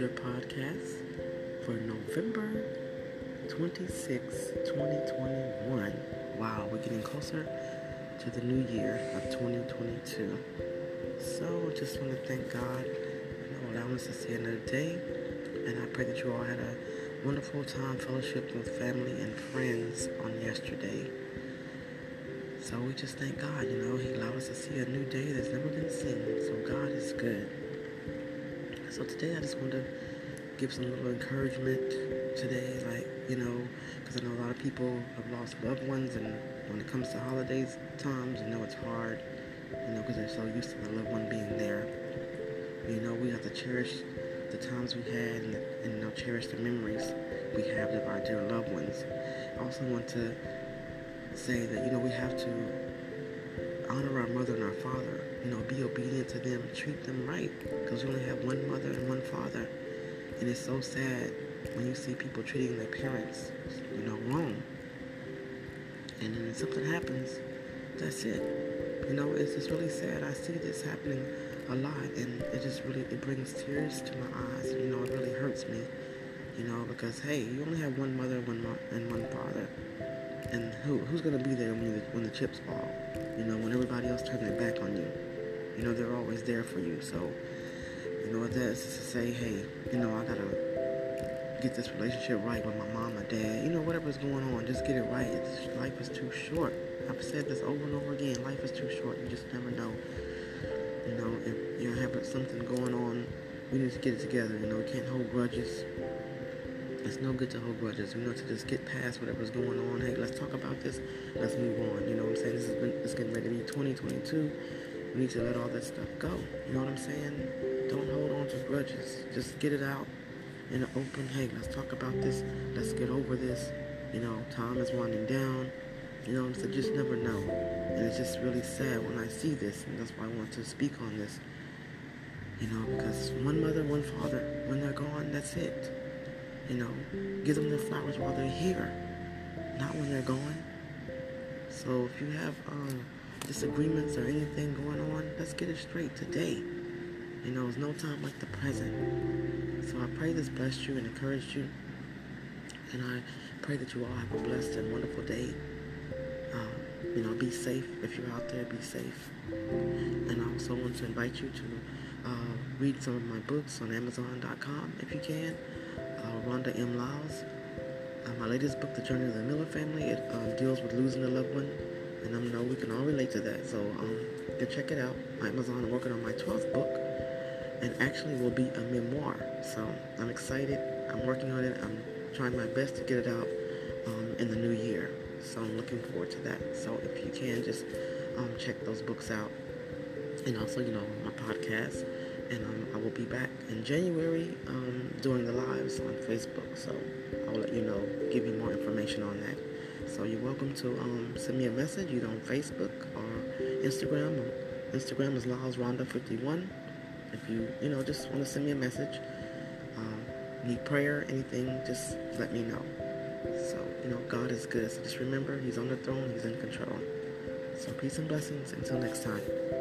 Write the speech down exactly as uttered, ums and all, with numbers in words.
Pleasure podcast for November twenty-sixth, twenty twenty-one. Wow, we're getting closer to the new year of twenty twenty-two. So, just want to thank God for allowing us to see another day. And I pray that you all had a wonderful time fellowship with family and friends on yesterday. So, we just thank God, you know, He allowed us to see a new day that's never been seen. So, God is good. So today I just want to give some little encouragement today, like, you know, because I know a lot of people have lost loved ones, and when it comes to holidays times, you know, it's hard, you know, because they're so used to the loved one being there. You know, we have to cherish the times we had and, and you know, cherish the memories we have of our dear loved ones. I also want to say that, you know, we have to honor our mother and our father, you know, be obedient to them, treat them right, because we only have one mother and one father, and it's so sad when you see people treating their parents, you know, wrong, and then if something happens, that's it, you know, it's just really sad. I see this happening a lot, and it just really, it brings tears to my eyes, you know, it really hurts me, you know, because, hey, you only have one mother one mo- and one father, and who, who's going to be there when the, when the chips fall? You know, when everybody else turns their back on you, you know, they're always there for you. So, you know, that's to say, hey, you know, I got to get this relationship right with my mom or dad. You know, whatever's going on, just get it right. It's, life is too short. I've said this over and over again. Life is too short. You just never know. You know, if you have something going on, we need to get it together. You know, we can't hold grudges. It's no good to hold grudges, you know, to just get past whatever's going on. Hey, let's talk about this. Let's move on. You know what I'm saying? This has been, it's getting ready to be twenty twenty-two. We need to let all that stuff go. You know what I'm saying? Don't hold on to grudges. Just get it out in the open. Hey, let's talk about this. Let's get over this. You know, time is winding down. You know what I'm saying? Just never know. And it's just really sad when I see this, and that's why I want to speak on this. You know, because one mother, one father, when they're gone, that's it. You know, give them their flowers while they're here, not when they're gone. So if you have um, disagreements or anything going on, let's get it straight today. You know, there's no time like the present. So I pray this blessed you and encouraged you. And I pray that you all have a blessed and wonderful day. Um, you know, be safe. If you're out there, be safe. And I also want to invite you to uh, read some of my books on Amazon dot com if you can. Uh, Rhonda M. Lyles. Uh, my latest book, The Journey of the Miller Family, it um, deals with losing a loved one, and I know we can all relate to that. So, um, go check it out. My Amazon, I'm working on my twelfth book, and actually will be a memoir. So, I'm excited. I'm working on it. I'm trying my best to get it out um, in the new year. So, I'm looking forward to that. So, if you can, just um, check those books out, and also, you know, my podcast. And um, I will be back in January um, doing the lives on Facebook. So I'll let you know, give you more information on that. So you're welcome to um, send me a message either on Facebook or Instagram. Instagram is Lyles Rhonda fifty-one. If you, you know, just want to send me a message, uh, need prayer, anything, just let me know. So, you know, God is good. So just remember, He's on the throne. He's in control. So peace and blessings. Until next time.